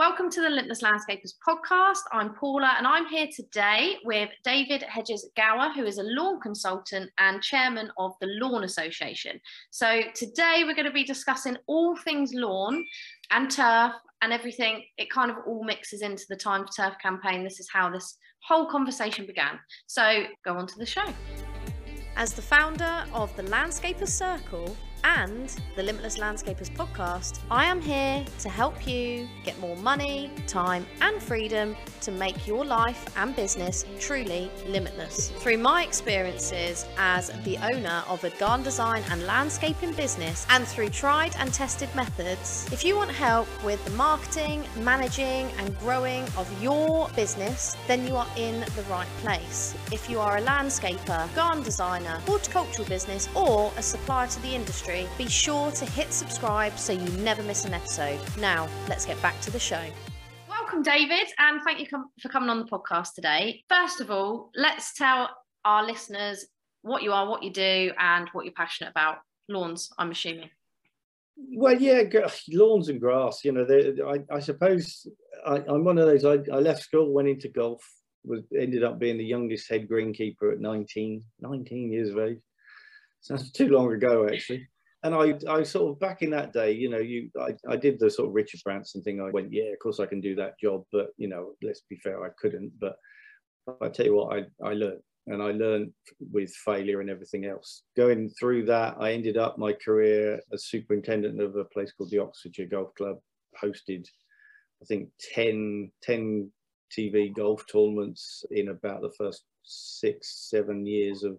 Welcome to the Limitless Landscapers podcast. I'm Paula and I'm here today with David Hedges-Gower, who is a lawn consultant and chairman of the Lawn Association. So today we're going to be discussing all things lawn and turf and everything. It kind of all mixes into the Time for Turf campaign. This is how this whole conversation began. So go on to the show. As the founder of the Landscapers Circle and the Limitless Landscapers podcast, I am here to help you get more money, time and freedom to make your life and business truly limitless. Through my experiences as the owner of a garden design and landscaping business and through tried and tested methods, if you want help with the marketing, managing and growing of your business, then you are in the right place. If you are a landscaper, garden designer, horticultural business or a supplier to the industry, be sure to hit subscribe so you never miss an episode. Now, let's get back to the show. Welcome, David, and thank you for coming on the podcast today. First of all, let's tell our listeners what you are, what you do, and what you're passionate about. Lawns, I'm assuming. Well, yeah, lawns and grass. You know, I suppose I'm one of those. I left school, went into golf, ended up being the youngest head greenkeeper at 19 years of age. Sounds too long ago, actually. And I sort of, back in that day, you know, I did the sort of Richard Branson thing. I went, yeah, of course I can do that job. But, you know, let's be fair, I couldn't. But I tell you what, I learned. And I learned with failure and everything else. Going through that, I ended up my career as superintendent of a place called the Oxfordshire Golf Club, hosted, I think, 10 TV golf tournaments in about the first 6-7 years of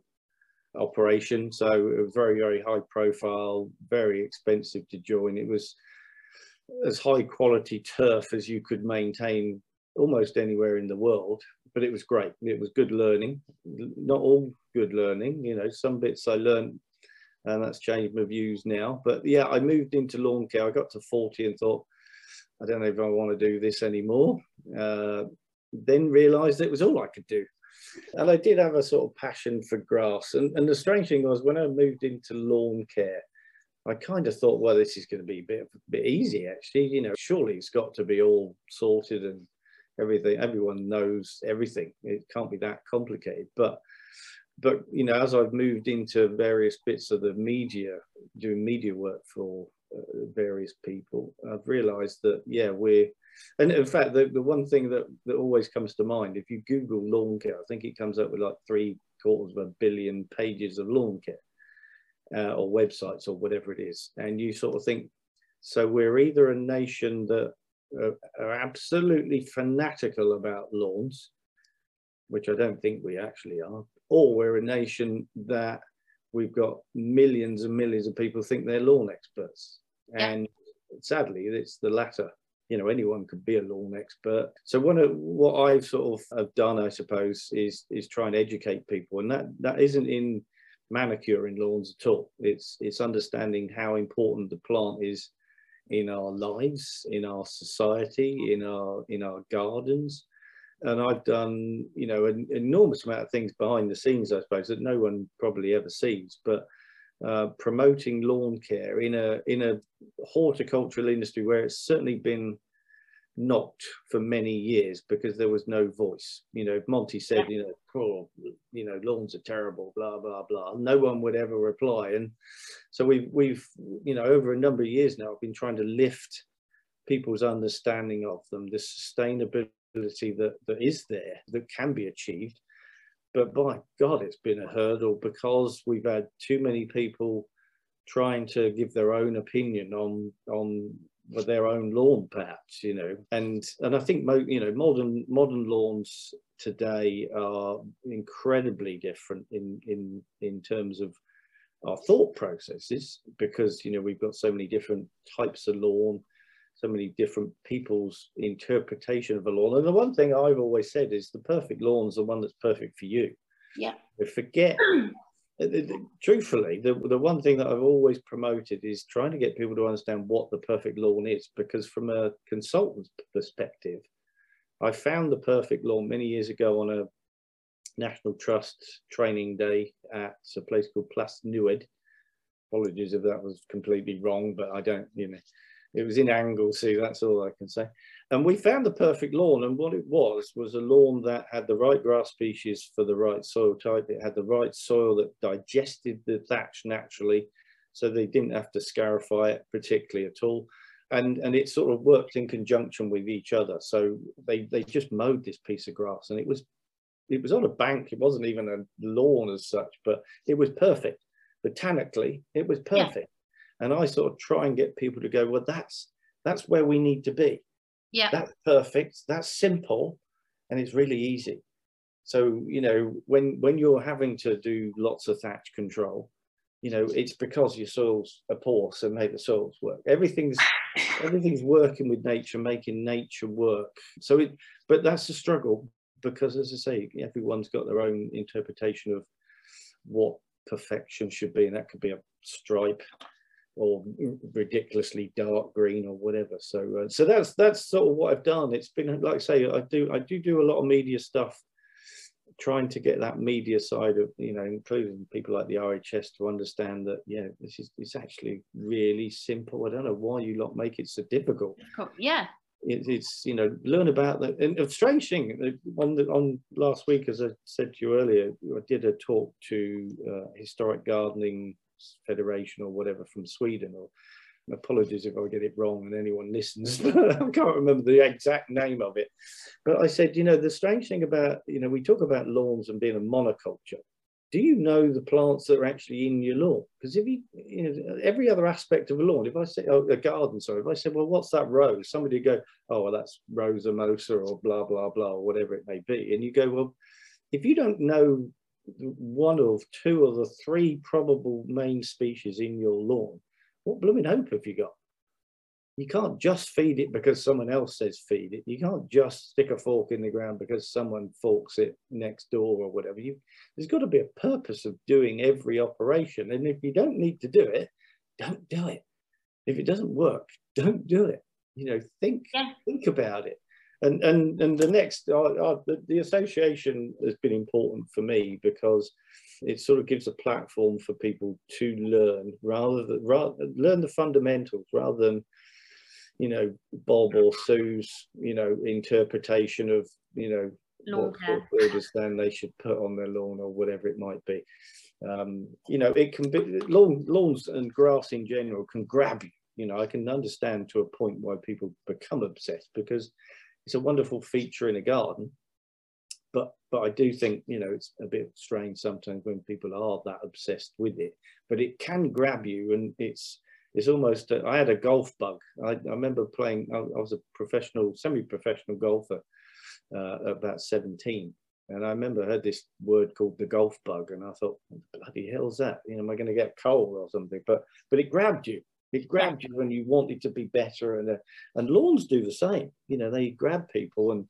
operation. So it was very, very high profile, very expensive to join. It was as high quality turf as you could maintain almost anywhere in the world, but it was great. It was good learning, not all good learning, you know, some bits I learned and that's changed my views now. But yeah, I moved into lawn care. I got to 40 and thought, I don't know if I want to do this anymore. Then realized it was all I could do. And I did have a sort of passion for grass. And the strange thing was, when I moved into lawn care, I kind of thought, well, this is going to be a bit easy, actually. You know, surely it's got to be all sorted and everything. Everyone knows everything. It can't be that complicated. But you know, as I've moved into various bits of the media, doing media work for various people, I've realized that, yeah, and in fact, the one thing that always comes to mind, if you Google lawn care, I think it comes up with like 750 million pages of lawn care or websites or whatever it is. And you sort of think, so we're either a nation that are absolutely fanatical about lawns, which I don't think we actually are, or we're a nation that we've got millions and millions of people think they're lawn experts. Yeah. And sadly, it's the latter. You know, anyone could be a lawn expert. So one of what I've sort of have done, I suppose, is try and educate people. And that isn't in manicuring lawns at all. It's understanding how important the plant is in our lives, in our society, in our gardens. And I've done, you know, an enormous amount of things behind the scenes, I suppose, that no one probably ever sees. But promoting lawn care in a horticultural industry where it's certainly been knocked for many years because there was no voice. You know, if Monty said, you know, oh, you know, lawns are terrible, blah, blah, blah, no one would ever reply. And so we've, you know, over a number of years now, I've been trying to lift people's understanding of them, the sustainability that is there, that can be achieved. But by God, it's been a hurdle because we've had too many people trying to give their own opinion on their own lawn, perhaps, you know. And I think, you know, modern lawns today are incredibly different in terms of our thought processes because, you know, we've got so many different types of lawn, so many different people's interpretation of a lawn. And the one thing I've always said is the perfect lawn's the one that's perfect for you. Yeah. Forget, truthfully, the one thing that I've always promoted is trying to get people to understand what the perfect lawn is, because from a consultant's perspective, I found the perfect lawn many years ago on a National Trust training day at a place called Plas Newydd. Apologies if that was completely wrong, but I don't, you know. It was in Anglesey, that's all I can say. And we found the perfect lawn, and what it was a lawn that had the right grass species for the right soil type. It had the right soil that digested the thatch naturally, so they didn't have to scarify it particularly at all. And it sort of worked in conjunction with each other. So they just mowed this piece of grass, and it was on a bank. It wasn't even a lawn as such, but it was perfect. Botanically, it was perfect. Yeah. And I sort of try and get people to go, well, that's where we need to be. Yeah, that's perfect, that's simple, and it's really easy. So, you know, when you're having to do lots of thatch control, you know, it's because your soils are poor, so make the soils work. Everything's working with nature, making nature work. So but that's a struggle, because as I say, everyone's got their own interpretation of what perfection should be, and that could be a stripe or ridiculously dark green or whatever. So so that's sort of what I've done. It's been, like I say, I do a lot of media stuff, trying to get that media side of, you know, including people like the RHS to understand that, yeah, this is, it's actually really simple. I don't know why you lot make it so difficult. Yeah, it's, you know, learn about that. And a strange thing, on last week, as I said to you earlier, I did a talk to Historic Gardening Federation or whatever from Sweden, or apologies if I get it wrong and anyone listens, but I can't remember the exact name of it. But I said, you know, the strange thing about, you know, we talk about lawns and being a monoculture. Do you know the plants that are actually in your lawn? Because if you, you know, every other aspect of a lawn, if I say, oh, a garden, sorry, if I said, well, what's that rose? Somebody would go, oh, well, that's Rosa mosa or blah, blah, blah, or whatever it may be. And you go, well, if you don't know one of two of the three probable main species in your lawn, what blooming hope have you got? You can't just feed it because someone else says feed it. You can't just stick a fork in the ground because someone forks it next door or whatever. There's got to be a purpose of doing every operation. And if you don't need to do it, don't do it. If it doesn't work, don't do it. You know, think about it. And the next, the association has been important for me, because it sort of gives a platform for people to learn, learn the fundamentals rather than, you know, Bob or Sue's, you know, interpretation of, you know, what builders then they should put on their lawn or whatever it might be. You know, it can be lawns and grass in general can grab you. You know, I can understand to a point why people become obsessed, because it's a wonderful feature in a garden, but I do think, you know, it's a bit strange sometimes when people are that obsessed with it, but it can grab you. And it's almost, I had a golf bug. I remember playing, I was a professional, semi-professional golfer about 17. And I remember I heard this word called the golf bug, and I thought, what the bloody hell's that? You know, am I going to get cold or something? But it grabbed you. It grabbed you when you wanted to be better. And lawns do the same. You know, they grab people and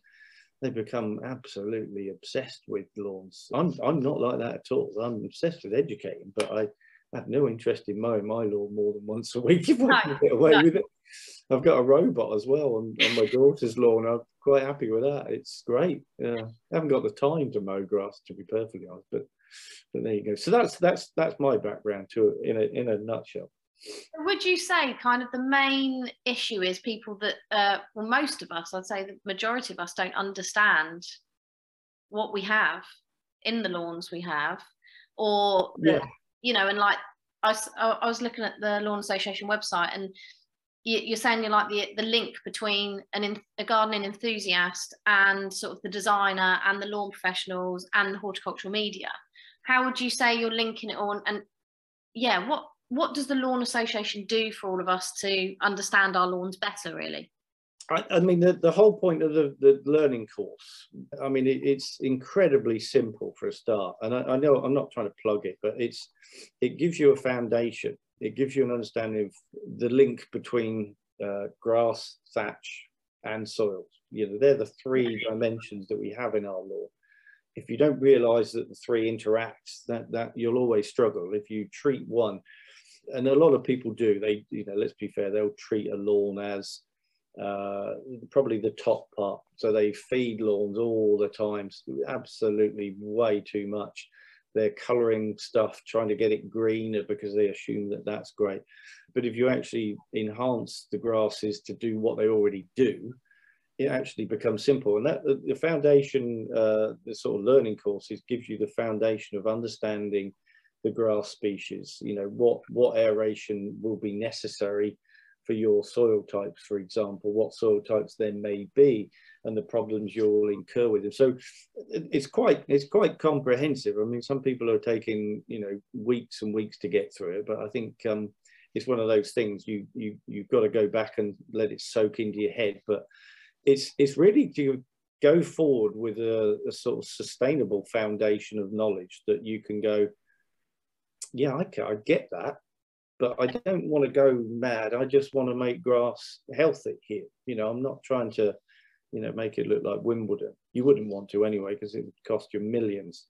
they become absolutely obsessed with lawns. I'm not like that at all. I'm obsessed with educating, but I have no interest in mowing my lawn more than once a week if I can get away with it. I've got a robot as well on my daughter's lawn. I'm quite happy with that. It's great. I haven't got the time to mow grass, to be perfectly honest, but there you go. So that's my background too, in a nutshell. Would you say kind of the main issue is people that, well, most of us, I'd say the majority of us, don't understand what we have in the lawns we have, or, you know, and like I was looking at the Lawn Association website, and you're saying you're like the link between a gardening enthusiast and sort of the designer and the lawn professionals and the horticultural media. How would you say you're linking it on? And yeah, what does the Lawn Association do for all of us to understand our lawns better, really? I mean, the whole point of the learning course, I mean, it's incredibly simple for a start. And I know I'm not trying to plug it, but it gives you a foundation. It gives you an understanding of the link between grass, thatch, and soils. You know, they're the three dimensions that we have in our lawn. If you don't realise that the three interact, that you'll always struggle. If you treat one, and a lot of people do, they, you know, let's be fair, they'll treat a lawn as probably the top part. So they feed lawns all the time, absolutely way too much. they're colouring stuff, trying to get it green because they assume that that's great. But if you actually enhance the grasses to do what they already do, it actually becomes simple. And that the foundation, the sort of learning courses gives you the foundation of understanding the grass species, you know, what aeration will be necessary for your soil types, for example, what soil types there may be, and the problems you'll incur with them. So it's quite comprehensive. I mean, some people are taking, you know, weeks and weeks to get through it, but I think it's one of those things you've got to go back and let it soak into your head. But it's really to go forward with a sort of sustainable foundation of knowledge that you can go, yeah, okay, I get that, but I don't want to go mad. I just want to make grass healthy here. You know, I'm not trying to, you know, make it look like Wimbledon. You wouldn't want to anyway, because it would cost you millions.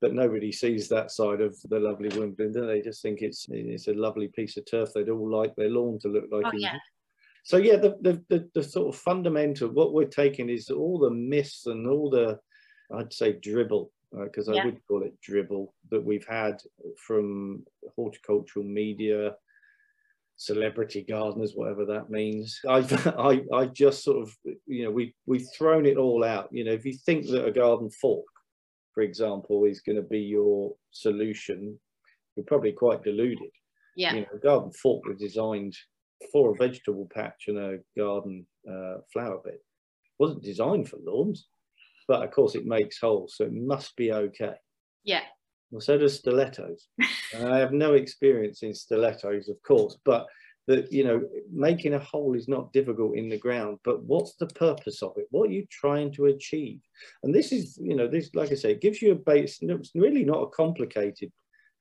But nobody sees that side of the lovely Wimbledon, do they? They just think it's a lovely piece of turf they'd all like their lawn to look like. Oh, yeah. So yeah, the sort of fundamental, what we're taking is all the myths and all the, I'd say, dribble, because I would call it dribble, that we've had from horticultural media, celebrity gardeners, whatever that means. I just sort of, you know, we've thrown it all out. You know, if you think that a garden fork, for example, is going to be your solution, you're probably quite deluded. Yeah. You know, a garden fork was designed for a vegetable patch and a garden flower bed. It wasn't designed for lawns. But of course it makes holes, so it must be okay. Yeah. Well, so does stilettos. I have no experience in stilettos, of course, but that, you know, making a hole is not difficult in the ground, but what's the purpose of it? What are you trying to achieve? And this is, you know, this, like I say, it gives you a base. It's really not a complicated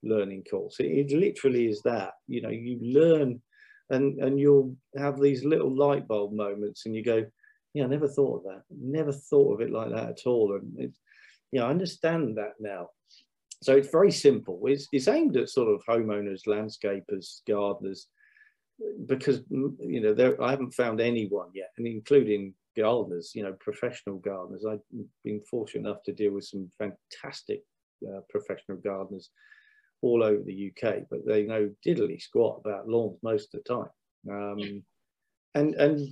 learning course. It literally is that, you know, you learn and you'll have these little light bulb moments and you go, yeah, I never thought of that. Never thought of it like that at all. And it's, you know, I understand that now. So it's very simple. It's aimed at sort of homeowners, landscapers, gardeners, because, you know, I haven't found anyone yet, and including gardeners, you know, professional gardeners. I've been fortunate enough to deal with some fantastic professional gardeners all over the UK, but they know diddly squat about lawns most of the time. And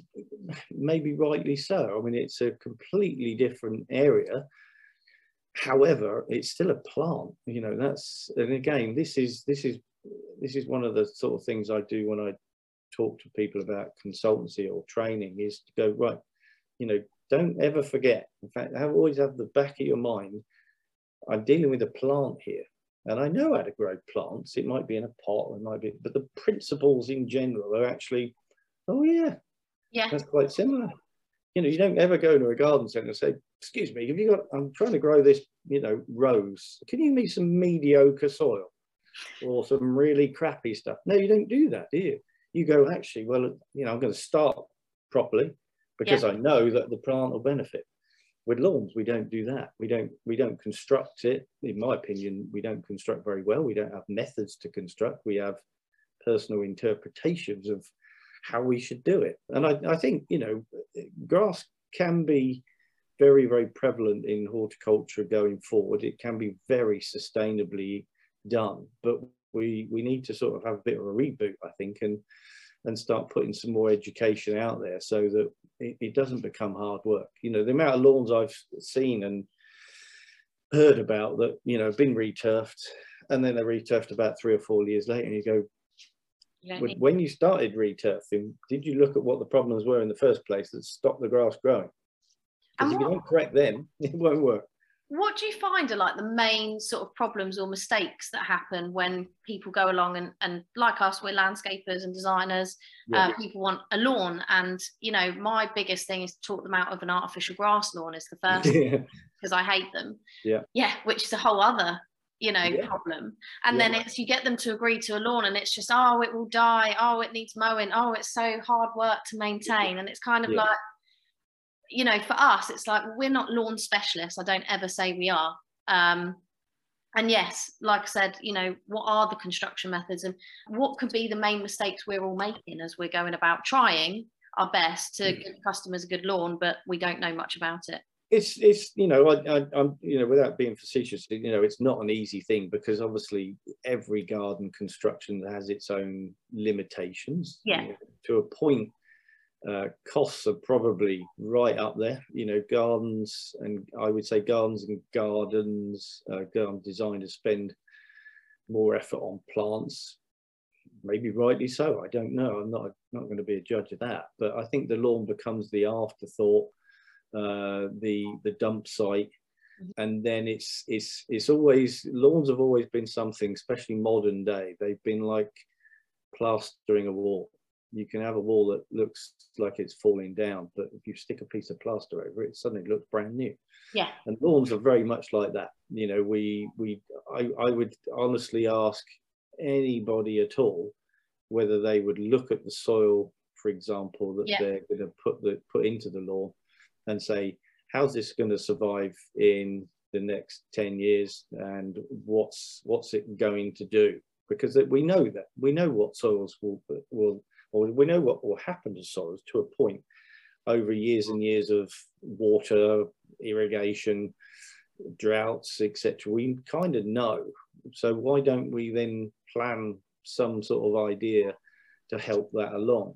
maybe rightly so. I mean, it's a completely different area. However, it's still a plant, you know. That's, and again, this is one of the sort of things I do when I talk to people about consultancy or training, is to go, right, you know, don't ever forget. In fact, always have the back of your mind, I'm dealing with a plant here. And I know how to grow plants. It might be in a pot, it might be, but the principles in general are actually, oh yeah, yeah, that's quite similar. You know, you don't ever go to a garden centre and say, excuse me, have you got, I'm trying to grow this, you know, rose. Can you make some mediocre soil or some really crappy stuff? No, you don't do that, do you? You go, actually, well, you know, I'm going to start properly because I know that the plant will benefit. With lawns, we don't do that. We don't construct it. In my opinion, we don't construct very well. We don't have methods to construct. We have personal interpretations of how we should do it. And I think, you know, grass can be very, very prevalent in horticulture going forward. It can be very sustainably done, but we need to sort of have a bit of a reboot, I think, and start putting some more education out there so that it doesn't become hard work. You know, the amount of lawns I've seen and heard about that, you know, have been returfed, and then they're returfed about 3 or 4 years later, and you go, when you started returfing, did you look at what the problems were in the first place that stopped the grass growing? Because if you don't correct them, it won't work. What do you find are like the main sort of problems or mistakes that happen when people go along and like us, we're landscapers and designers, people want a lawn, and, you know, my biggest thing is to talk them out of an artificial grass lawn is the first thing, because I hate them. Yeah. Yeah, which is a whole other, you know, problem. And then it's, you get them to agree to a lawn and it's just, oh, it will die, oh, it needs mowing, oh, it's so hard work to maintain. And it's kind of like, you know, for us, it's like, we're not lawn specialists. I don't ever say we are. And yes, like I said, you know, what are the construction methods and what could be the main mistakes we're all making as we're going about trying our best to give customers a good lawn, but we don't know much about it? It's you know, I'm you know, without being facetious, you know, it's not an easy thing, because obviously every garden construction has its own limitations. Yeah. You know, to a point, costs are probably right up there. You know, gardens, and I would say gardens and gardens, garden designers spend more effort on plants. Maybe rightly so. I don't know. I'm not going to be a judge of that. But I think the lawn becomes the afterthought. The dump site, and then it's always, lawns have always been something, especially modern day, they've been like plastering a wall. You can have a wall that looks like it's falling down, but if you stick a piece of plaster over it, suddenly looks brand new. Yeah. And lawns are very much like that. You know, I would honestly ask anybody at all whether they would look at the soil, for example, that yeah. they're going to put into the lawn, and say, how's this going to survive in the next 10 years, and what's it going to do? Because we know what soils will or we know what will happen to soils to a point over years and years of water, irrigation, droughts, etc. We kind of know. So why don't we then plan some sort of idea to help that along?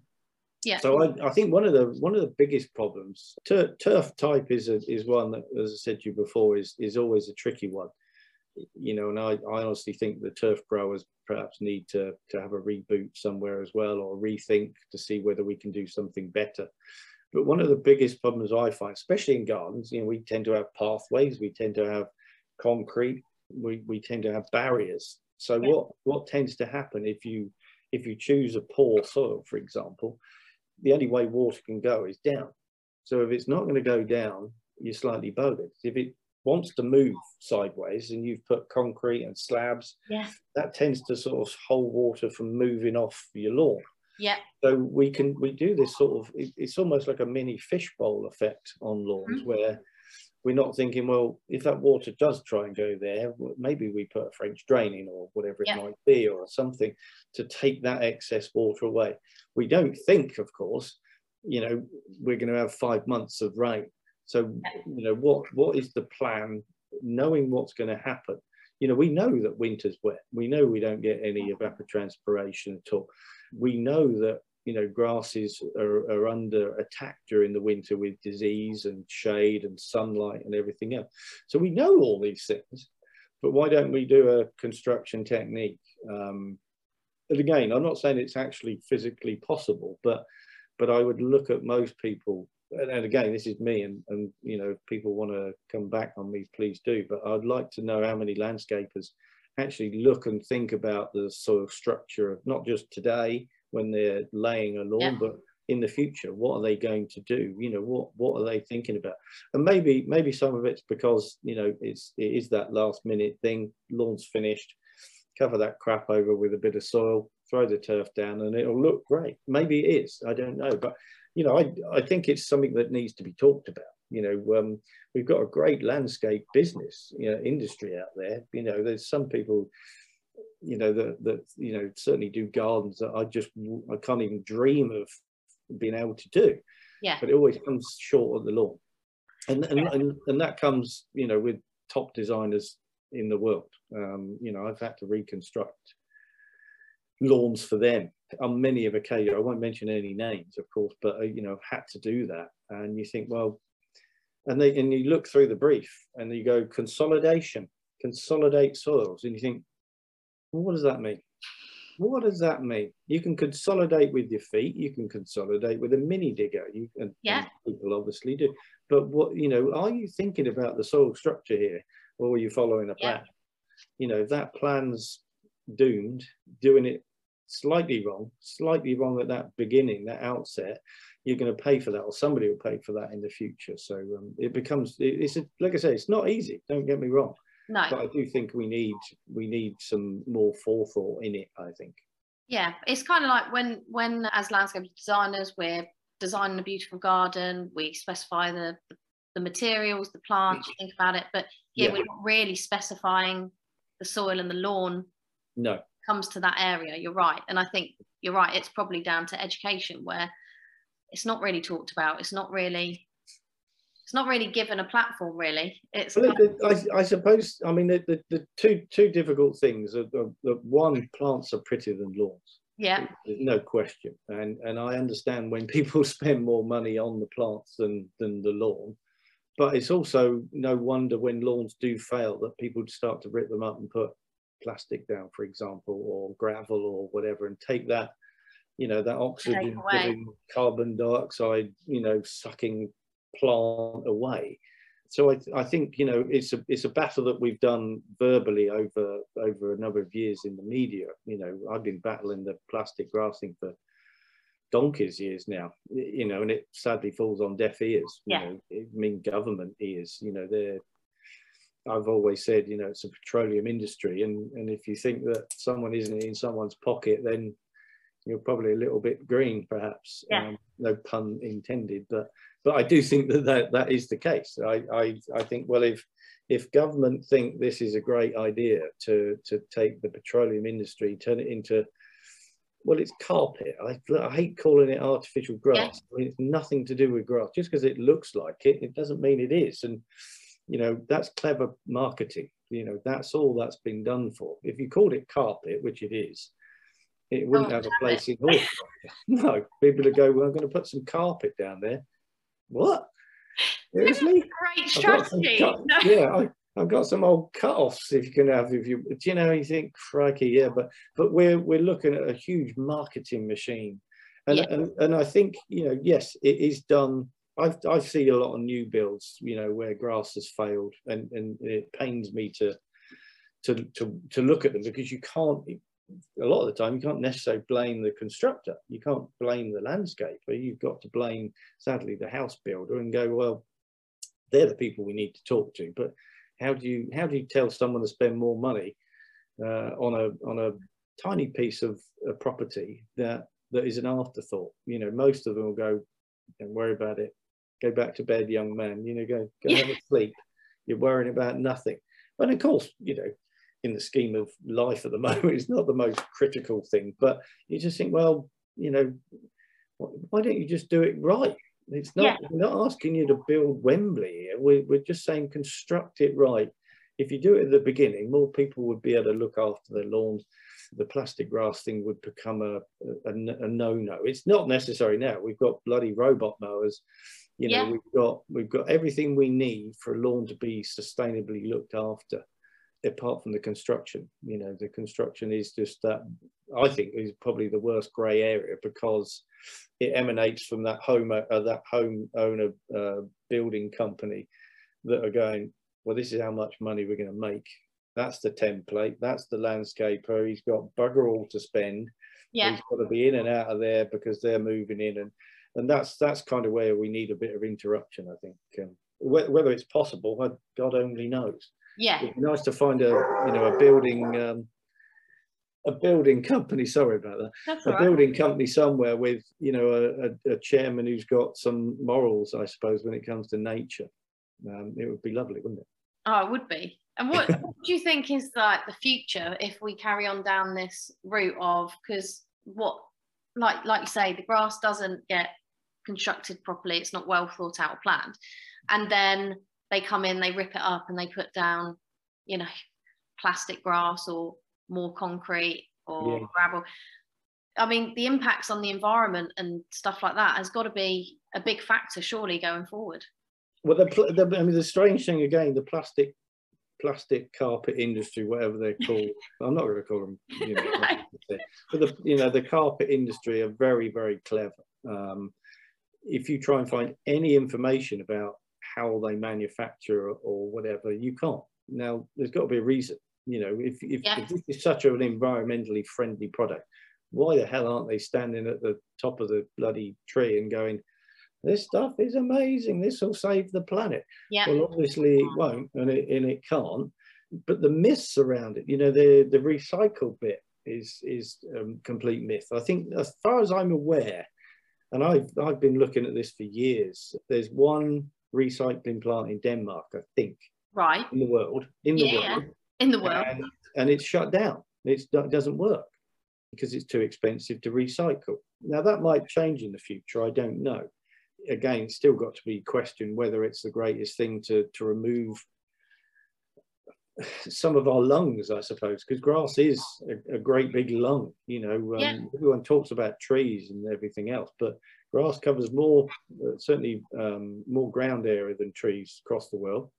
Yeah. So I think one of the biggest problems, turf type is one that, as I said to you before, is always a tricky one, you know. And I honestly think the turf growers perhaps need to have a reboot somewhere as well, or rethink to see whether we can do something better. But one of the biggest problems I find, especially in gardens, you know, we tend to have pathways, we tend to have concrete, we tend to have barriers. So yeah. what tends to happen if you choose a poor soil, for example, the only way water can go is down. So if it's not going to go down, you're slightly bothered. If it wants to move sideways and you've put concrete and slabs, yeah. that tends to sort of hold water from moving off your lawn. Yeah. So we do this sort of, it's almost like a mini fishbowl effect on lawns, mm-hmm. where we're not thinking, well, if that water does try and go there, maybe we put a French drain in, or whatever it yeah. might be, or something to take that excess water away. We don't think, of course, you know, we're going to have 5 months of rain. So, you know, what is the plan, knowing what's going to happen? You know, we know that winter's wet. We know we don't get any evapotranspiration at all. We know that, you know, grasses are under attack during the winter with disease and shade and sunlight and everything else. So we know all these things, but why don't we do a construction technique? And again, I'm not saying it's actually physically possible, but I would look at most people, and again, this is me, and you know, if people want to come back on me, please do, but I'd like to know how many landscapers actually look and think about the soil structure of not just today, when they're laying a lawn, yeah. but in the future, what are they going to do? You know, what are they thinking about? And maybe some of it's because, you know, it is that last minute thing. Lawn's finished, cover that crap over with a bit of soil, throw the turf down, and it'll look great. Maybe it is, I don't know. But, you know, I think it's something that needs to be talked about. You know, we've got a great landscape business, you know, industry out there. You know, there's some people, you know, that you know, certainly do gardens that I can't even dream of being able to do, yeah, but it always comes short of the lawn, and that comes, you know, with top designers in the world. You know, I've had to reconstruct lawns for them on many of occasions. I won't mention any names, of course, but you know, I've had to do that, and you think, well, and you look through the brief and you go, consolidate soils, and you think, well, what does that mean? What does that mean? You can consolidate with your feet. You can consolidate with a mini digger. You can, yeah. People obviously do. But what, you know, are you thinking about the soil structure here, or are you following a plan? Yeah. You know, if that plan's doomed, doing it slightly wrong at that beginning, that outset, you're going to pay for that, or somebody will pay for that in the future. So it becomes, like I say, it's not easy. Don't get me wrong. No. But I do think we need some more forethought in it, I think. Yeah, it's kind of like when as landscape designers, we're designing a beautiful garden, we specify the materials, the plants, think about it, but yeah, we're not really specifying the soil and the lawn. No. When it comes to that area, you're right. And I think you're right, it's probably down to education, where it's not really talked about, it's not really it's not really given a platform, really. It's I suppose, I mean, the two difficult things are that one, plants are prettier than lawns. Yeah, there's no question, and I understand when people spend more money on the plants than the lawn, but it's also no wonder when lawns do fail that people start to rip them up and put plastic down, for example, or gravel or whatever, and take that, you know, that oxygen giving carbon dioxide, you know, sucking plant away. So I think, you know, it's a battle that we've done verbally over a number of years in the media. You know, I've been battling the plastic grass thing for donkey's years now, you know, and it sadly falls on deaf ears. Yeah. You know, I mean, government ears, you know, I've always said, you know, it's a petroleum industry. And if you think that someone isn't in someone's pocket, then you're probably a little bit green, perhaps. Yeah. No pun intended, but I do think that is the case. I think, well, if government think this is a great idea to take the petroleum industry, turn it into, well, it's carpet. I hate calling it artificial grass. Yeah. I mean, it's nothing to do with grass. Just because it looks like it, it doesn't mean it is. And, you know, that's clever marketing. You know, that's all that's been done for. If you called it carpet, which it is, it wouldn't have a place in Horsham. No, people would go, well, I'm going to put some carpet down there. What? Seriously? Great strategy. I've got some old cut-offs you know, you think, crikey, yeah, but we're looking at a huge marketing machine. And, yeah. and I think, you know, yes, it is done. I see a lot of new builds, you know, where grass has failed, and it pains me to look at them, because you can't, a lot of the time, you can't necessarily blame the constructor. You can't blame the landscaper. You've got to blame, sadly, the house builder, and go, well, they're the people we need to talk to. But how do you tell someone to spend more money on a tiny piece of a property that is an afterthought? You know, most of them will go, don't worry about it. Go back to bed, young man. You know, go have a sleep. You're worrying about nothing. And of course, you know, in the scheme of life at the moment, it's not the most critical thing, but you just think, well, you know, why don't you just do it right? It's not, yeah. We're not asking you to build Wembley. We're just saying construct it right. If you do it at the beginning, more people would be able to look after their lawns. The plastic grass thing would become a no-no. It's not necessary now. We've got bloody robot mowers. You know, yeah. we've got everything we need for a lawn to be sustainably looked after, apart from the construction. You know, the construction is just that, I think, is probably the worst grey area, because it emanates from that homeowner building company that are going, well, this is how much money we're going to make. That's the template. That's the landscaper. He's got bugger all to spend. Yeah. He's got to be in and out of there because they're moving in. And that's kind of where we need a bit of interruption, I think. Whether it's possible, God only knows. Yeah. It'd be nice to find a building company, sorry about that. That's all right. Building company somewhere with, you know, a chairman who's got some morals, I suppose, when it comes to nature. It would be lovely, wouldn't it? Oh, it would be. And what do you think is like the future if we carry on down this route of, because like you say, the grass doesn't get constructed properly, it's not well thought out or planned, and then they come in, they rip it up, and they put down, you know, plastic grass or more concrete or gravel. I mean, the impacts on the environment and stuff like that has got to be a big factor, surely, going forward. Well, I mean, the strange thing again, the plastic carpet industry, whatever they're called. I'm not going to call them, you know, but the carpet industry are very, very clever. If you try and find any information about how they manufacture or whatever, you can't. Now, there's got to be a reason. You know, if this is such an environmentally friendly product, why the hell aren't they standing at the top of the bloody tree and going, this stuff is amazing, this will save the planet? Yeah. Well, obviously it won't, and it can't. But the myths around it, you know, the recycled bit is complete myth. I think, as far as I'm aware, and I've been looking at this for years, there's one recycling plant in Denmark, I think, right, in the world, and it's shut down. It doesn't work because it's too expensive to recycle. Now, that might change in the future, I don't know. again, still got to be questioned whether it's the greatest thing to remove some of our lungs, I suppose, because grass is a great big lung, you know. Everyone talks about trees and everything else, but grass covers more, certainly more ground area than trees across the world.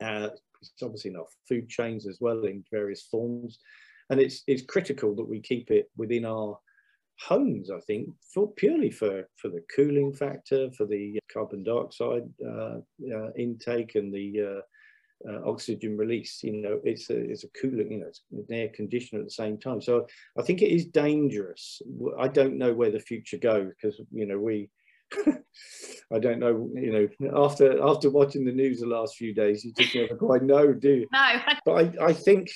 It's obviously in our food chains as well in various forms, and it's critical that we keep it within our homes, I think, purely for the cooling factor, for the carbon dioxide intake and the oxygen release. You know, it's a cooling, you know, it's an air conditioner at the same time. So I think it is dangerous. I don't know where the future goes, because, you know, we I don't know, you know, after watching the news the last few days, you just never quite know, do you? No. But I think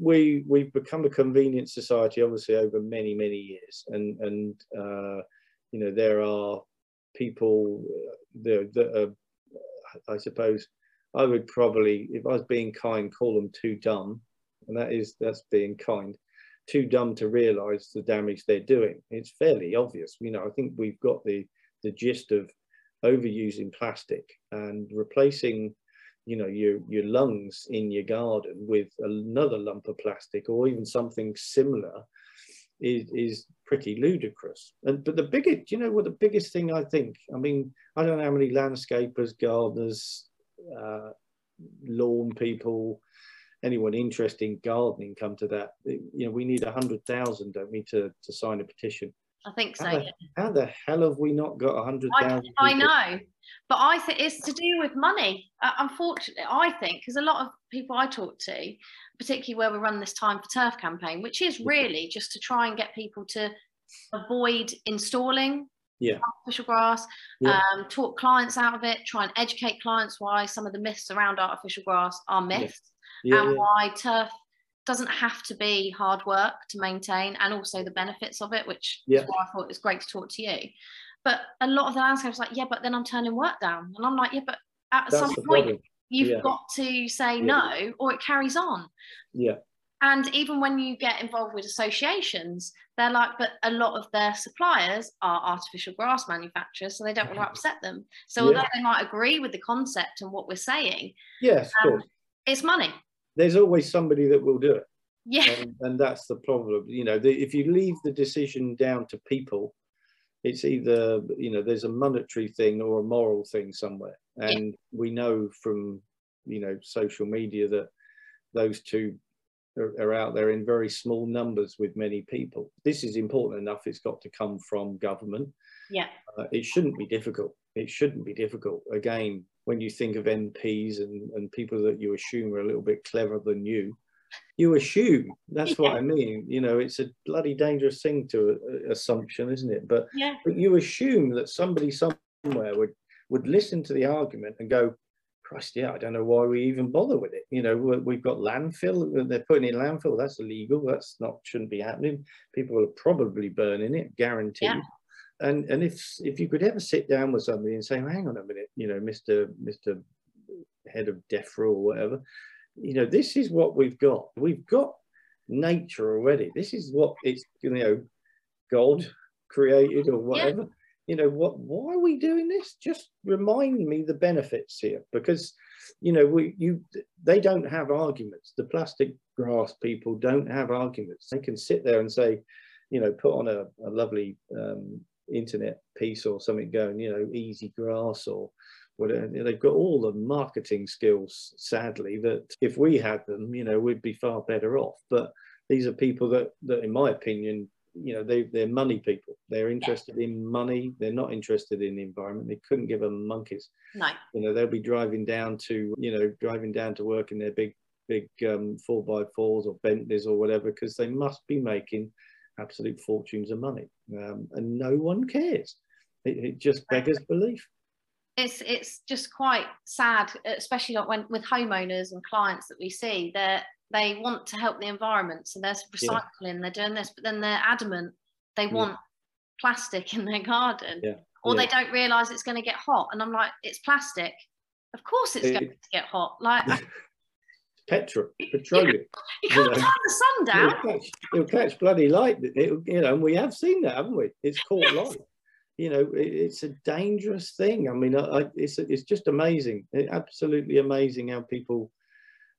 we've become a convenient society, obviously, over many, many years, and you know, there are people that are, I suppose, I would probably, if I was being kind, call them too dumb, and that's being kind. Too dumb to realise the damage they're doing. It's fairly obvious, you know. I think we've got the gist of overusing plastic and replacing, you know, your lungs in your garden with another lump of plastic or even something similar is pretty ludicrous. But the biggest, you know, well, the biggest thing, I think, I mean, I don't know how many landscapers, gardeners, lawn people, anyone interested in gardening come to that, you know, we need 100,000, don't we, to sign a petition? I think so. How the hell have we not got 100,000? I know, but I think it's to do with money. Unfortunately, I think, because a lot of people I talk to, particularly where we run this Time for Turf campaign, which is really just to try and get people to avoid installing artificial grass, talk clients out of it, try and educate clients why some of the myths around artificial grass are myths, and why turf doesn't have to be hard work to maintain, and also the benefits of it, which is why I thought it was great to talk to you. But a lot of the landscapers like, yeah, but then I'm turning work down, and I'm like, yeah, but at some point you've got to say no, or it carries on. And even when you get involved with associations, they're like, but a lot of their suppliers are artificial grass manufacturers, so they don't want to upset them. So although they might agree with the concept and what we're saying, it's money. There's always somebody that will do it. And that's the problem. You know, if you leave the decision down to people, it's either, you know, there's a monetary thing or a moral thing somewhere. And we know from, you know, social media that those two are out there in very small numbers with many people. This is important enough. It's got to come from government. It shouldn't be difficult. It shouldn't be difficult. Again, when you think of MPs and people that you assume are a little bit cleverer than you assume. That's what I mean. You know, it's a bloody dangerous thing to assumption, isn't it? But you assume that somebody somewhere would listen to the argument and go, Christ, yeah, I don't know why we even bother with it. You know, we've got landfill. They're putting in landfill. That's illegal. That's not, shouldn't be happening. People are probably burning it, guaranteed. And if you could ever sit down with somebody and say, well, hang on a minute, you know, Mr. Head of DEFRA or whatever, you know, this is what we've got. We've got nature already. This is what it's, you know, God created or whatever. You know, why are we doing this? Just remind me the benefits here, because, you know, they don't have arguments. The plastic grass people don't have arguments. They can sit there and say, you know, put on a lovely internet piece or something going, you know, easy grass or whatever. They've got all the marketing skills, sadly, that if we had them, you know, we'd be far better off. But these are people that in my opinion, you know, they're money people. They're interested in money. They're not interested in the environment. They couldn't give a monkeys. No. You know, they'll be driving down to work in their big 4x4s or Bentleys or whatever, because they must be making absolute fortunes of money, and no one cares. It just beggars belief. It's just quite sad, especially like with homeowners and clients that we see. They want to help the environment, so they're recycling, they're doing this, but then they're adamant they want plastic in their garden, or they don't realise it's going to get hot. And I'm like, it's plastic. Of course it's going to get hot. Like. Petroleum. You can't turn the sun down. It'll catch bloody light. You know, and we have seen that, haven't we? It's caught light. you know, it's a dangerous thing. I mean, it's just amazing. Absolutely amazing how people,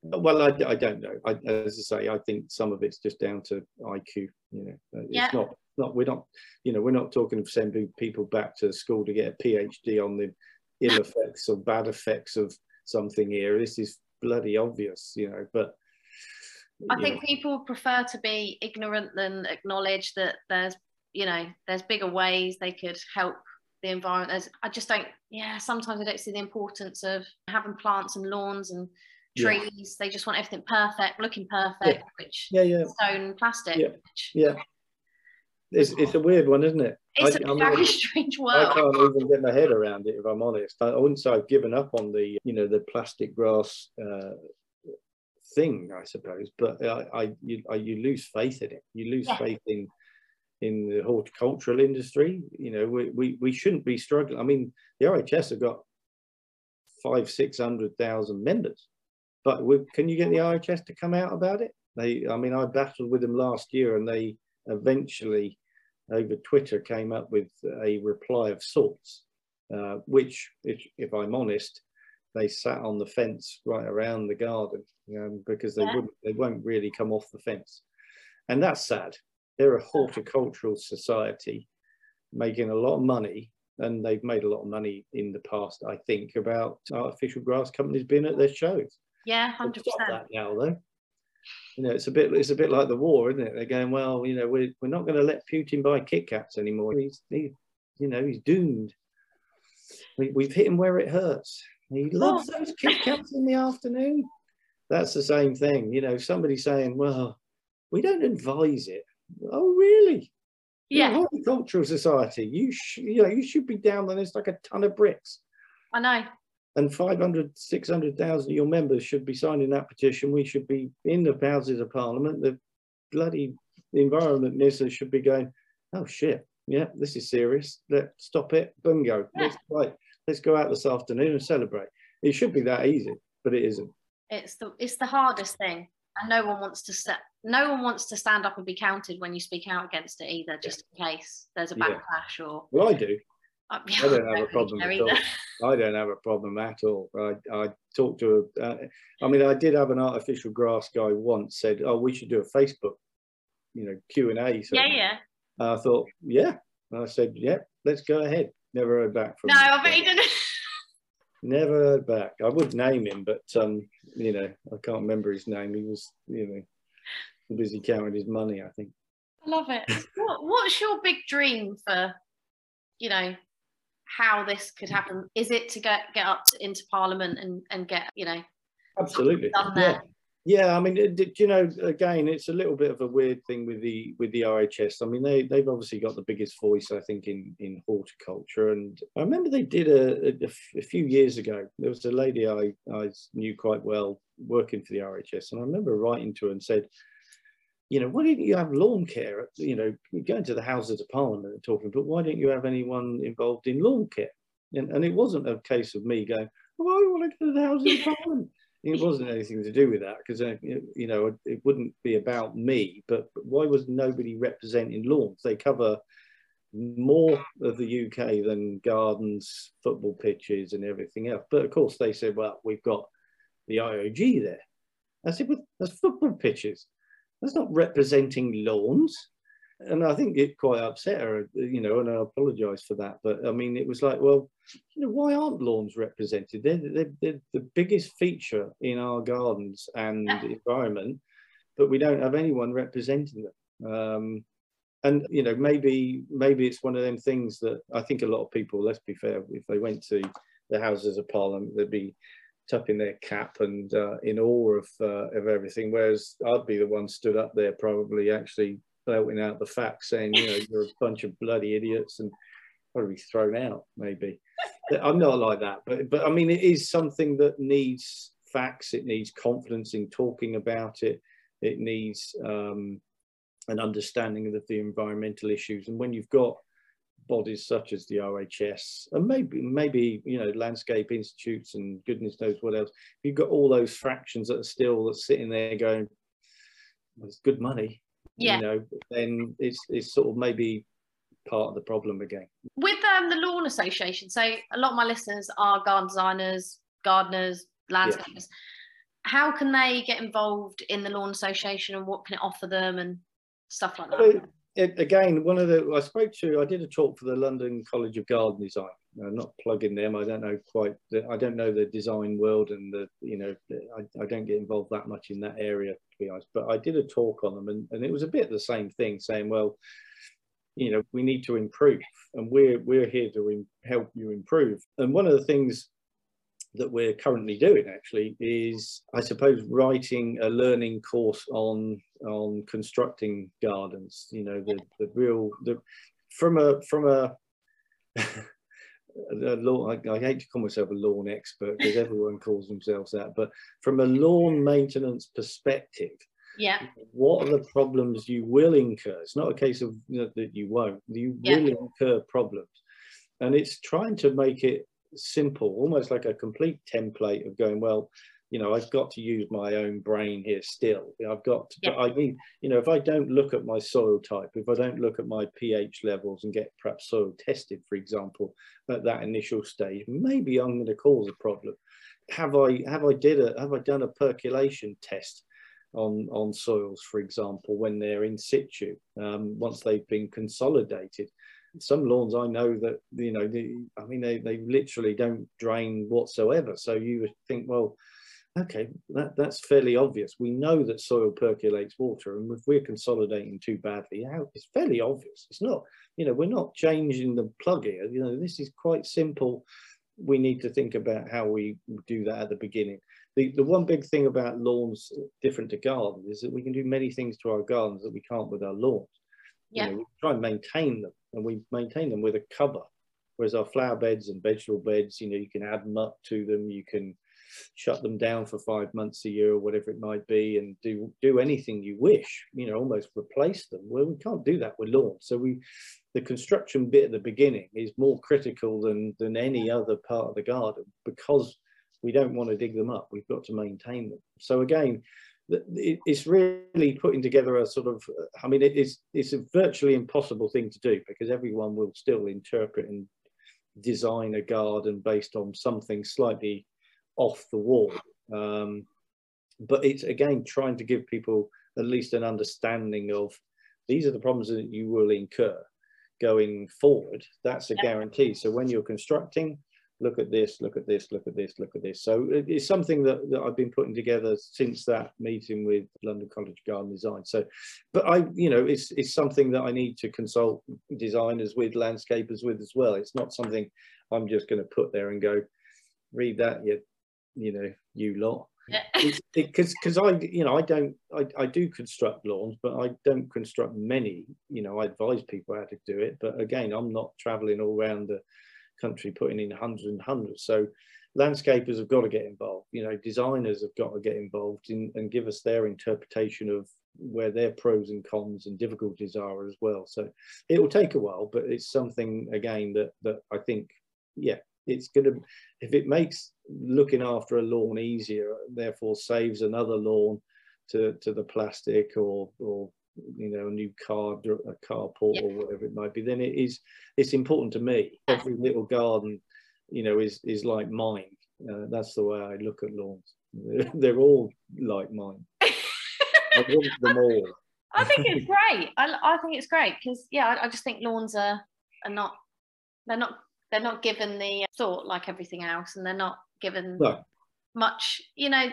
well, I don't know. As I say, I think some of it's just down to IQ, you know. Yeah. It's not, we're not, you know, we're not talking of sending people back to school to get a PhD on the ill effects or bad effects of something here. This is bloody obvious, you know, but I think people prefer to be ignorant than acknowledge that there's, you know, there's bigger ways they could help the environment. I just don't, yeah, sometimes I don't see the importance of having plants and lawns and trees. Yeah. They just want everything perfect, looking perfect, yeah. Which stone, plastic. Yeah. It's a weird one, isn't it? It's a very strange world. I can't even get my head around it, if I'm honest. I wouldn't say I've given up on the, you know, the plastic grass thing, I suppose, but you lose faith in it. You lose faith in the horticultural industry. You know, we shouldn't be struggling. I mean, the RHS have got 500,000 to 600,000 members, but can you get the RHS to come out about it? I mean, I battled with them last year, and they eventually over Twitter came up with a reply of sorts, which, if I'm honest, they sat on the fence right around the garden, because they won't really come off the fence, and that's sad. They're a horticultural society making a lot of money, and they've made a lot of money in the past, I think, about artificial grass companies being at their shows. Yeah, 100%. Stop that now, though. You know, it's a bit like the war, isn't it? They're going, well, you know, we're not going to let Putin buy Kit Kats anymore. He, you know, he's doomed. We've hit him where it hurts. He loves those Kit Kats in the afternoon. That's the same thing, you know. Somebody saying, well, we don't advise it. Oh, really? Yeah. You're a horticultural society. You should be down the list like a ton of bricks. I know. And 500, 600,000 of your members should be signing that petition. We should be in the Houses of Parliament. The bloody environment minister should be going, oh, shit, yeah, this is serious. Let's stop it. Bingo. Yeah. Let's go out this afternoon and celebrate. It should be that easy, but it isn't. It's the hardest thing. And no one wants to stand up and be counted when you speak out against it either, just in case there's a backlash or... Well, I do. I don't have a problem at all. I don't have a problem at all. I talked to a... I mean, I did have an artificial grass guy once said, oh, we should do a Facebook, you know, Q&A. Yeah, yeah. I thought, yeah. And I said, yeah, let's go ahead. Never heard back from him. No, I bet he didn't. Never heard back. I would name him, but, you know, I can't remember his name. He was, you know, busy counting his money, I think. I love it. What's your big dream for, you know, how this could happen? Is it to get up into Parliament and get, you know, absolutely done there? Yeah, I mean, you know, again, it's a little bit of a weird thing with the RHS. I mean, they've obviously got the biggest voice, I think, in horticulture. And I remember they did a few years ago, there was a lady I knew quite well working for the RHS, and I remember writing to her and said, you know, why didn't you have lawn care? You know, going to the Houses of Parliament and talking, but why didn't you have anyone involved in lawn care? And it wasn't a case of me going, oh, I want to go to the Houses of Parliament. It wasn't anything to do with that, because, you know, it wouldn't be about me, but why was nobody representing lawns? They cover more of the UK than gardens, football pitches and everything else. But of course they said, well, we've got the IOG there. I said, well, that's football pitches. That's not representing lawns. And I think it quite upset her, you know, and I apologise for that. But, I mean, it was like, well, you know, why aren't lawns represented? They're the biggest feature in our gardens and environment, but we don't have anyone representing them. And, you know, maybe it's one of them things that I think a lot of people, let's be fair, if they went to the Houses of Parliament, they'd be tucking their cap and in awe of everything, whereas I'd be the one stood up there probably actually belting out the facts, saying, you know, you're a bunch of bloody idiots and probably thrown out, maybe. I'm not like that, but I mean, it is something that needs facts. It needs confidence in talking about it. It needs an understanding of the environmental issues. And when you've got bodies such as the RHS and maybe, you know, landscape institutes and goodness knows what else, you've got all those fractions that are still sitting there going, well, it's good money. Yeah. You know, then it's sort of maybe part of the problem again. With the lawn association, so a lot of my listeners are garden designers, gardeners, landscapers. Yeah. How can they get involved in the lawn association, and what can it offer them and stuff like that? Well, again, one of the, I did a talk for the London College of Garden Design. I'm not plugging them. I don't know the design world, and the, you know, I don't get involved that much in that area, to be honest. But I did a talk on them, and it was a bit the same thing, saying, well, you know, we need to improve, and we're here to help you improve. And one of the things that we're currently doing, actually, is, I suppose, writing a learning course on constructing gardens. You know, from a lawn, I hate to call myself a lawn expert because everyone calls themselves that, but from a lawn maintenance perspective, yeah, what are the problems you will incur? It's not a case of, you know, that you won't, you will incur problems. And it's trying to make it simple, almost like a complete template of going, well, you know, I've got to use my own brain here still. I've got to, I mean, you know, if I don't look at my soil type, if I don't look at my pH levels and get perhaps soil tested, for example, at that initial stage, maybe I'm going to cause a problem. Have I done a percolation test on soils, for example, when they're in situ, once they've been consolidated? Some lawns, I know that, you know, they literally don't drain whatsoever. So you would think, well, okay, that's fairly obvious. We know that soil percolates water, and if we're consolidating too badly, it's fairly obvious. It's not, you know, we're not changing the plug here. You know, this is quite simple. We need to think about how we do that at the beginning. The one big thing about lawns different to gardens is that we can do many things to our gardens that we can't with our lawns. Yeah. You know, we try and maintain them, and we maintain them with a cover, whereas our flower beds and vegetable beds, you know, you can add muck to them, you can shut them down for 5 months a year or whatever it might be, and do anything you wish, you know, almost replace them. Well, we can't do that with lawns, so the construction bit at the beginning is more critical than any other part of the garden, because we don't want to dig them up, we've got to maintain them. So again, it's really putting together a sort of, I mean, it's a virtually impossible thing to do, because everyone will still interpret and design a garden based on something slightly off the wall. But it's, again, trying to give people at least an understanding of, these are the problems that you will incur going forward. That's a guarantee. So when you're constructing, look at this, look at this, look at this, look at this. So it's something that I've been putting together since that meeting with London College of Garden Design. So, but I, you know, it's something that I need to consult designers with, landscapers with as well. It's not something I'm just going to put there and go, read that, you know, you lot. Because I do construct lawns, but I don't construct many. You know, I advise people how to do it, but again, I'm not traveling all around the country putting in hundreds and hundreds. So landscapers have got to get involved, you know, designers have got to get involved and give us their interpretation of where their pros and cons and difficulties are as well. So it will take a while, but it's something, again, that I think, yeah, it's gonna, if it makes looking after a lawn easier, therefore saves another lawn to the plastic or you know, a new car, a carport, or whatever it might be, then it's important to me. Every little garden, you know, is like mine. That's the way I look at lawns. They're all like mine. I want them all. I think it's great. I think it's great because, yeah, I just think lawns are not, they're not given the thought like everything else, and they're not given much, you know,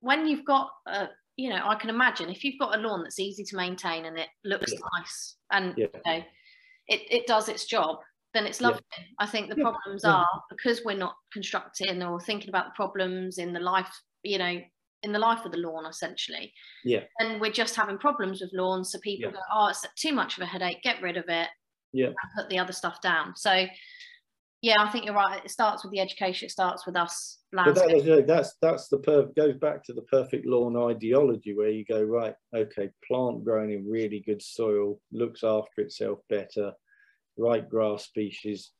when you've got a, you know, I can imagine if you've got a lawn that's easy to maintain and it looks nice and you know, it does its job, then it's lovely. I think the problems are because we're not constructing or thinking about the problems in the life, you know, in the life of the lawn, essentially. Yeah. And we're just having problems with lawns. So people go, oh, it's too much of a headache, get rid of it. Yeah. And put the other stuff down. So yeah, I think you're right. It starts with the education. It starts with us. But that's the goes back to the perfect lawn ideology, where you go, right, okay, plant grown in really good soil, looks after itself better, right grass species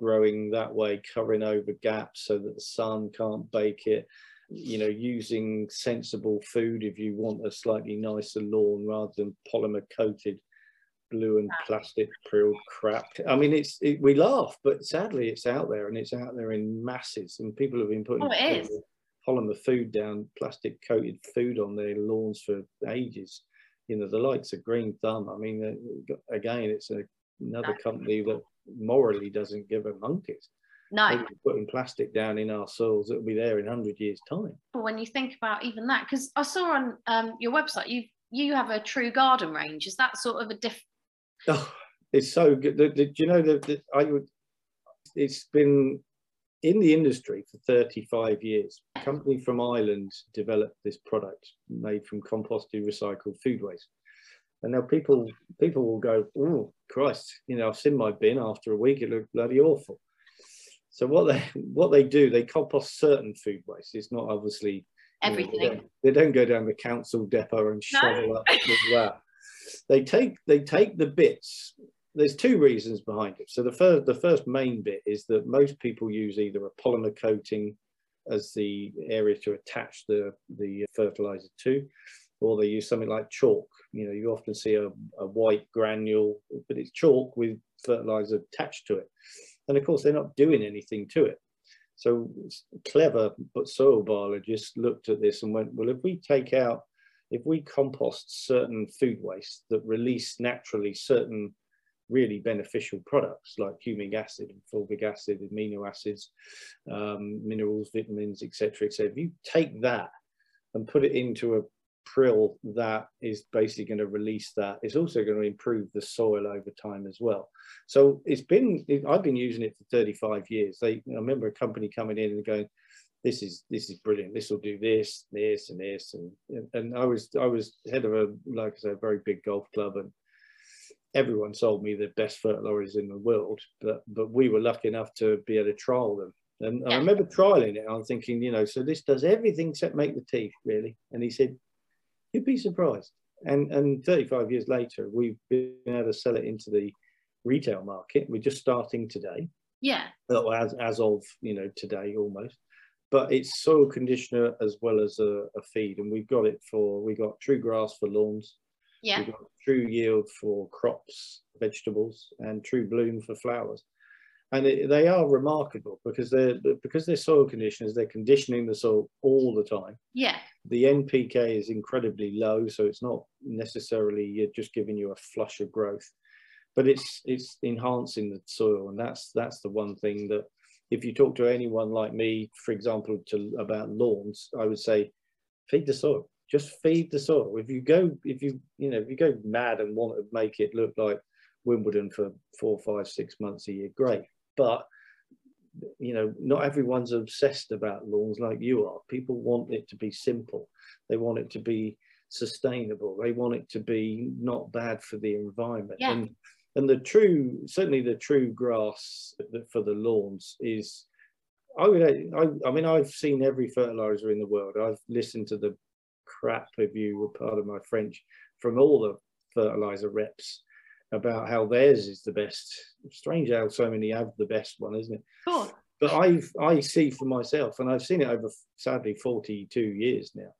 growing that way, covering over gaps so that the sun can't bake it, you know, using sensible food if you want a slightly nicer lawn rather than polymer coated blue and plastic prill crap. I mean, we laugh, but sadly it's out there, and it's out there in masses, and people have been putting polymer food down, plastic coated food on their lawns for ages. You know, the likes of Green Thumb, I mean, again, it's another company that morally doesn't give a monkey's. No. Putting plastic down in our soils, it'll be there in 100 years' time. But when you think about even that, because I saw on your website, you have a True Garden Range. Is that sort of a different... Oh, it's so good. Do you know that it's been in the industry for 35 years. A company from Ireland developed this product made from composted recycled food waste. And now people will go, oh, Christ, you know, I've seen my bin after a week, it looked bloody awful. So what they do, they compost certain food waste. It's not obviously everything. You know, they don't go down the council depot and shovel up with that. They take the bits. There's two reasons behind it. So the first main bit is that most people use either a polymer coating as the area to attach the fertilizer to, or they use something like chalk. You know, you often see a white granule, but it's chalk with fertilizer attached to it. And of course, they're not doing anything to it. So clever soil biologists looked at this and went, well, if we compost certain food waste that release naturally certain really beneficial products like humic acid and fulvic acid, amino acids, minerals, vitamins, etc., etc. If you take that and put it into a prill that is basically going to release that, it's also going to improve the soil over time as well. So I've been using it for 35 years. I remember a company coming in and going, this is brilliant, this will do this, this and this, and I was head of a, like I said, a very big golf club, and everyone sold me the best fertilizers in the world, but we were lucky enough to be able to trial them. And I remember trialing it, and I'm thinking, you know, so this does everything except make the tea, really. And he said, you'd be surprised. And 35 years later, we've been able to sell it into the retail market. We're just starting today. Yeah. Well, as of, you know, today almost. But it's soil conditioner as well as a feed. And we've got it for, we got True Grass for lawns. Yeah. We've got True Yield for crops, vegetables, and True Bloom for flowers. And they are remarkable because they're soil conditioners. They're conditioning the soil all the time. Yeah. The NPK is incredibly low, so it's not necessarily just giving you a flush of growth, but it's enhancing the soil, and that's the one thing that if you talk to anyone like me, for example, about lawns, I would say feed the soil. Just feed the soil. If you go mad and want to make it look like Wimbledon for 4, 5, 6 months a year, great. But you know, not everyone's obsessed about lawns like you are. People want it to be simple. They want it to be sustainable. They want it to be not bad for the environment. Yeah. And certainly the True Grass for the lawns is, I mean, I've seen every fertilizer in the world. I've listened to the crap, if you were part of my French, from all the fertilizer reps about how theirs is the best. Strange how so many have the best one, isn't it? Cool. But I see for myself, and I've seen it over, sadly, 42 years now.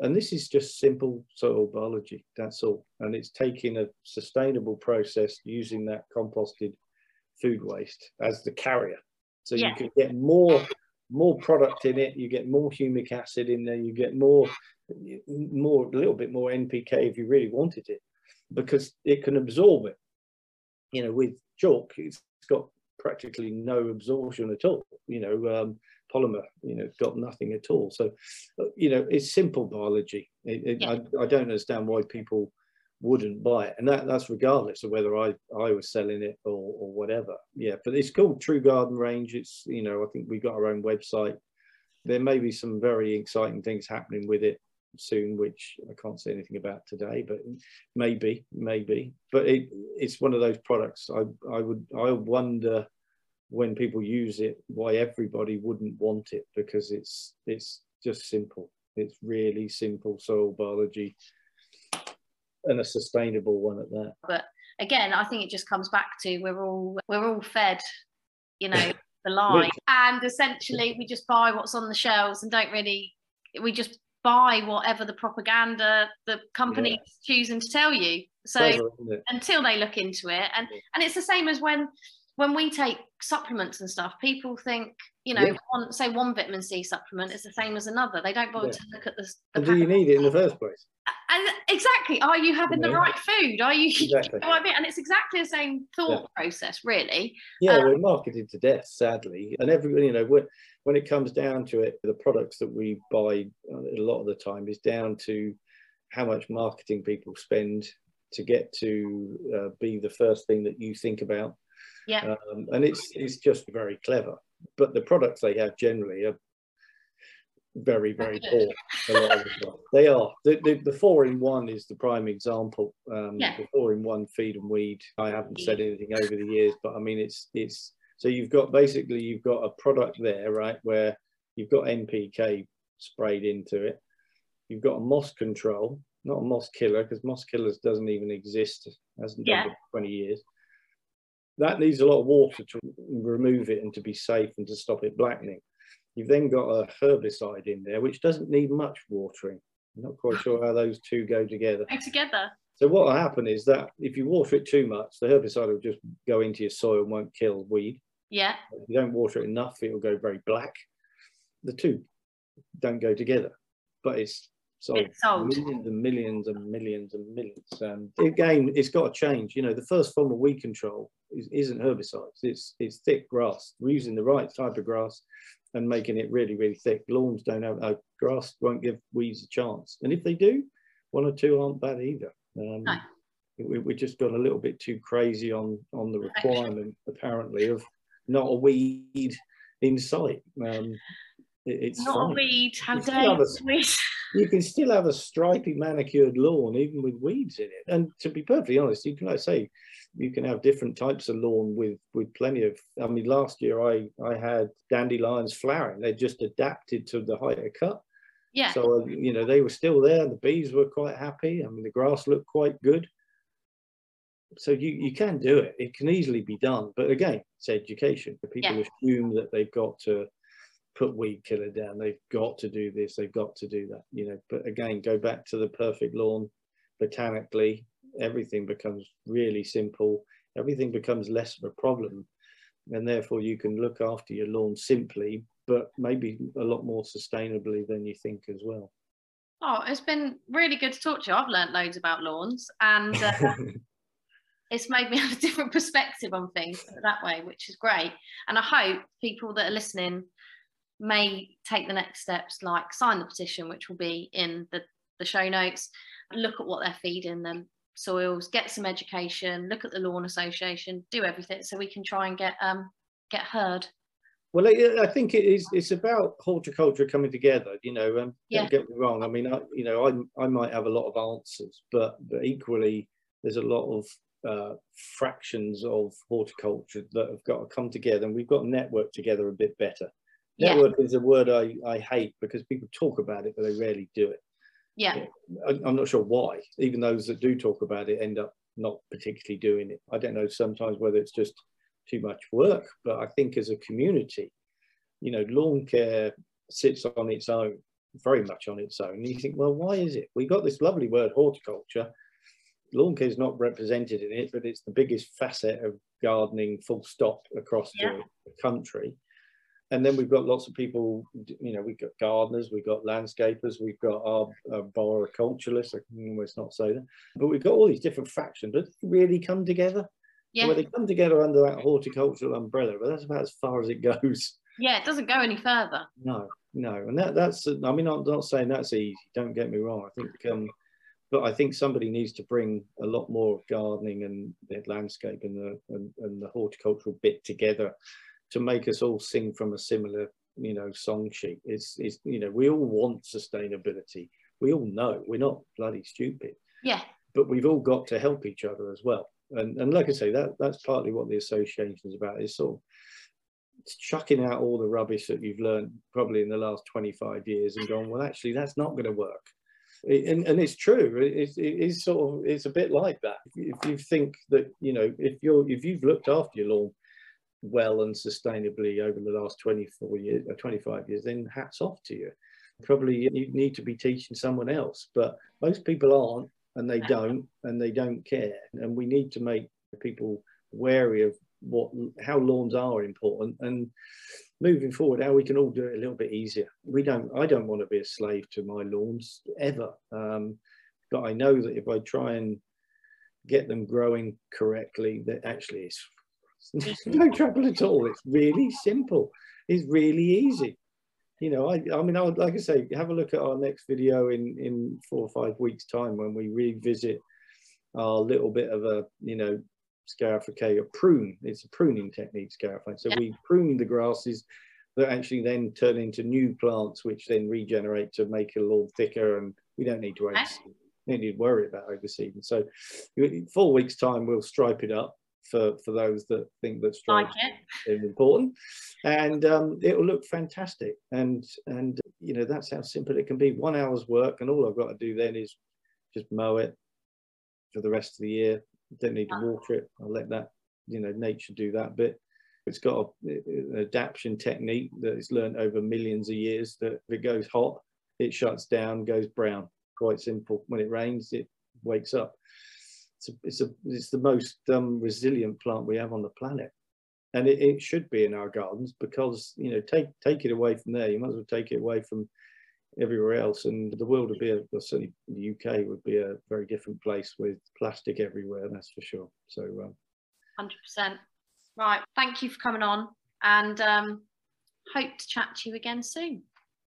And this is just simple soil biology, that's all. And it's taking a sustainable process using that composted food waste as the carrier. So yeah, you can get more product in it, you get more humic acid in there, you get a little bit more NPK if you really wanted it, because it can absorb it. You know, with chalk, it's got practically no absorption at all. You know, polymer, you know, it's got nothing at all. So, you know, it's simple biology. I don't understand why people wouldn't buy it. And that's regardless of whether I was selling it or whatever. Yeah, but it's called True Garden Range. It's, you know, I think we've got our own website. There may be some very exciting things happening with it soon, which I can't say anything about today, but maybe. But it's one of those products. I wonder when people use it why everybody wouldn't want it, because it's just simple. It's really simple soil biology, and a sustainable one at that. But again, I think it just comes back to we're all fed, you know, the line, and essentially we just buy what's on the shelves and don't really, we just buy whatever the propaganda the company's choosing to tell you. So clever, isn't it? Until they look into it, and it's the same as when we take supplements and stuff, people think, you know, say one vitamin C supplement is the same as another. They don't bother to look at the and do you need it in the first place? And exactly, are you having the right food? Are you? Exactly. You know what I mean? And it's exactly the same thought process, really. Yeah, we're marketed to death, sadly, and everybody, you know, when it comes down to it, the products that we buy a lot of the time is down to how much marketing people spend to get to be the first thing that you think about. Yeah, and it's just very clever, but the products they have generally are very, very poor. They are. The 4-in-1 is the prime example. The 4-in-1 feed and weed. I haven't said anything over the years, but I mean it's. So you've got basically a product there, right, where you've got NPK sprayed into it. You've got a moss control, not a moss killer, because moss killers doesn't even exist. Hasn't done for 20 years. That needs a lot of water to remove it and to be safe and to stop it blackening. You've then got a herbicide in there, which doesn't need much watering. I'm not quite sure how those two go together. So what will happen is that if you water it too much, the herbicide will just go into your soil and won't kill weed. Yeah. If you don't water it enough, it will go very black. The two don't go together, but it's sold, millions and millions and millions and millions. Again, it's got to change. You know, the first form of weed control isn't herbicides. It's thick grass. We're using the right type of grass and making it really, really thick. Lawns don't have grass won't give weeds a chance. And if they do, one or two aren't bad either. No. We just got a little bit too crazy on the requirement, apparently, of not a weed in sight. It's not fine. A weed. How dare you? You can still have a stripy manicured lawn, even with weeds in it. And to be perfectly honest, you can, like I say, you can have different types of lawn with plenty of, I mean, last year I had dandelions flowering. They just adapted to the higher cut. Yeah. So, you know, they were still there. The bees were quite happy. I mean, the grass looked quite good. So you can do it. It can easily be done. But again, it's education. People assume that they've got to put weed killer down, they've got to do this, they've got to do that, you know. But again, go back to the perfect lawn. Botanically, everything becomes really simple, everything becomes less of a problem, and therefore you can look after your lawn simply, but maybe a lot more sustainably than you think as well. Oh, it's been really good to talk to you. I've learned loads about lawns, and it's made me have a different perspective on things that way, which is great. And I hope people that are listening may take the next steps, like sign the petition, which will be in the show notes, look at what they're feeding them, soils, get some education, look at the lawn association, do everything, so we can try and get heard. Well, I think it's about horticulture coming together, you know. Don't get me wrong, I mean, I might have a lot of answers, but equally there's a lot of fractions of horticulture that have got to come together, and we've got to network together a bit better. Network is a word I hate, because people talk about it, but they rarely do it. Yeah. I'm not sure why. Even those that do talk about it end up not particularly doing it. I don't know sometimes whether it's just too much work, but I think as a community, you know, lawn care sits on its own, very much on its own. And you think, well, why is it? We've got this lovely word horticulture. Lawn care is not represented in it, but it's the biggest facet of gardening, full stop, across the country. And then we've got lots of people, you know, we've got gardeners, we've got landscapers, we've got our arboriculturalists, I can almost not say that, but we've got all these different factions that really come together. Yeah. Well, they come together under that horticultural umbrella, but that's about as far as it goes. Yeah, it doesn't go any further. No. And that's, I mean, I'm not saying that's easy, don't get me wrong. I think, but I think somebody needs to bring a lot more of gardening and the landscape and the horticultural bit together, to make us all sing from a similar, you know, song sheet. It's you know, we all want sustainability. We all know we're not bloody stupid. Yeah. But we've all got to help each other as well. And like I say, that's partly what the association's about, is sort of chucking out all the rubbish that you've learned probably in the last 25 years and going, well, actually, that's not going to work. And it's true. It is sort of, it's a bit like that. If you think that, you know, if you've looked after your lawn well and sustainably over the last 24 years or 25 years, then hats off to you. Probably you need to be teaching someone else, but most people aren't, and they don't, and they don't care. And we need to make people wary of how lawns are important, and moving forward how we can all do it a little bit easier. I don't want to be a slave to my lawns ever, but I know that if I try and get them growing correctly, that actually it's no trouble at all. It's really simple, it's really easy. You know, I mean, I would, like I say, have a look at our next video in 4 or 5 weeks time, when we revisit our little bit of a, you know, scarification, prune. It's a pruning technique, scarifying. So we prune the grasses that actually then turn into new plants, which then regenerate to make it a little thicker, and we don't need to overseed. We don't need to worry about overseeding. So in 4 weeks time, we'll stripe it up for those that think that stripe is important, and it will look fantastic. And you know, that's how simple it can be. 1 hour's work, and all I've got to do then is just mow it for the rest of the year. Don't need to water it. I'll let that, you know, nature do that bit. It's got an adaptation technique that it's learned over millions of years, that if it goes hot, it shuts down, goes brown. Quite simple. When it rains, it wakes up. It's the most resilient plant we have on the planet, and it should be in our gardens, because, you know, take it away from there, you might as well take it away from everywhere else, and the world would be certainly the UK would be a very different place, with plastic everywhere, that's for sure. So 100%. Right, thank you for coming on, and hope to chat to you again soon.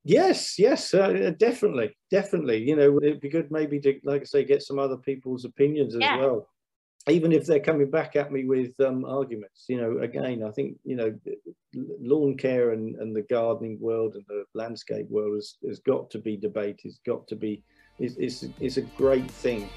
Yes, definitely. You know, it'd be good maybe to, like I say, get some other people's opinions as well, even if they're coming back at me with arguments. You know, again, I think, you know, lawn care and the gardening world and the landscape world has got to be debated. It's got to be, it's a great thing.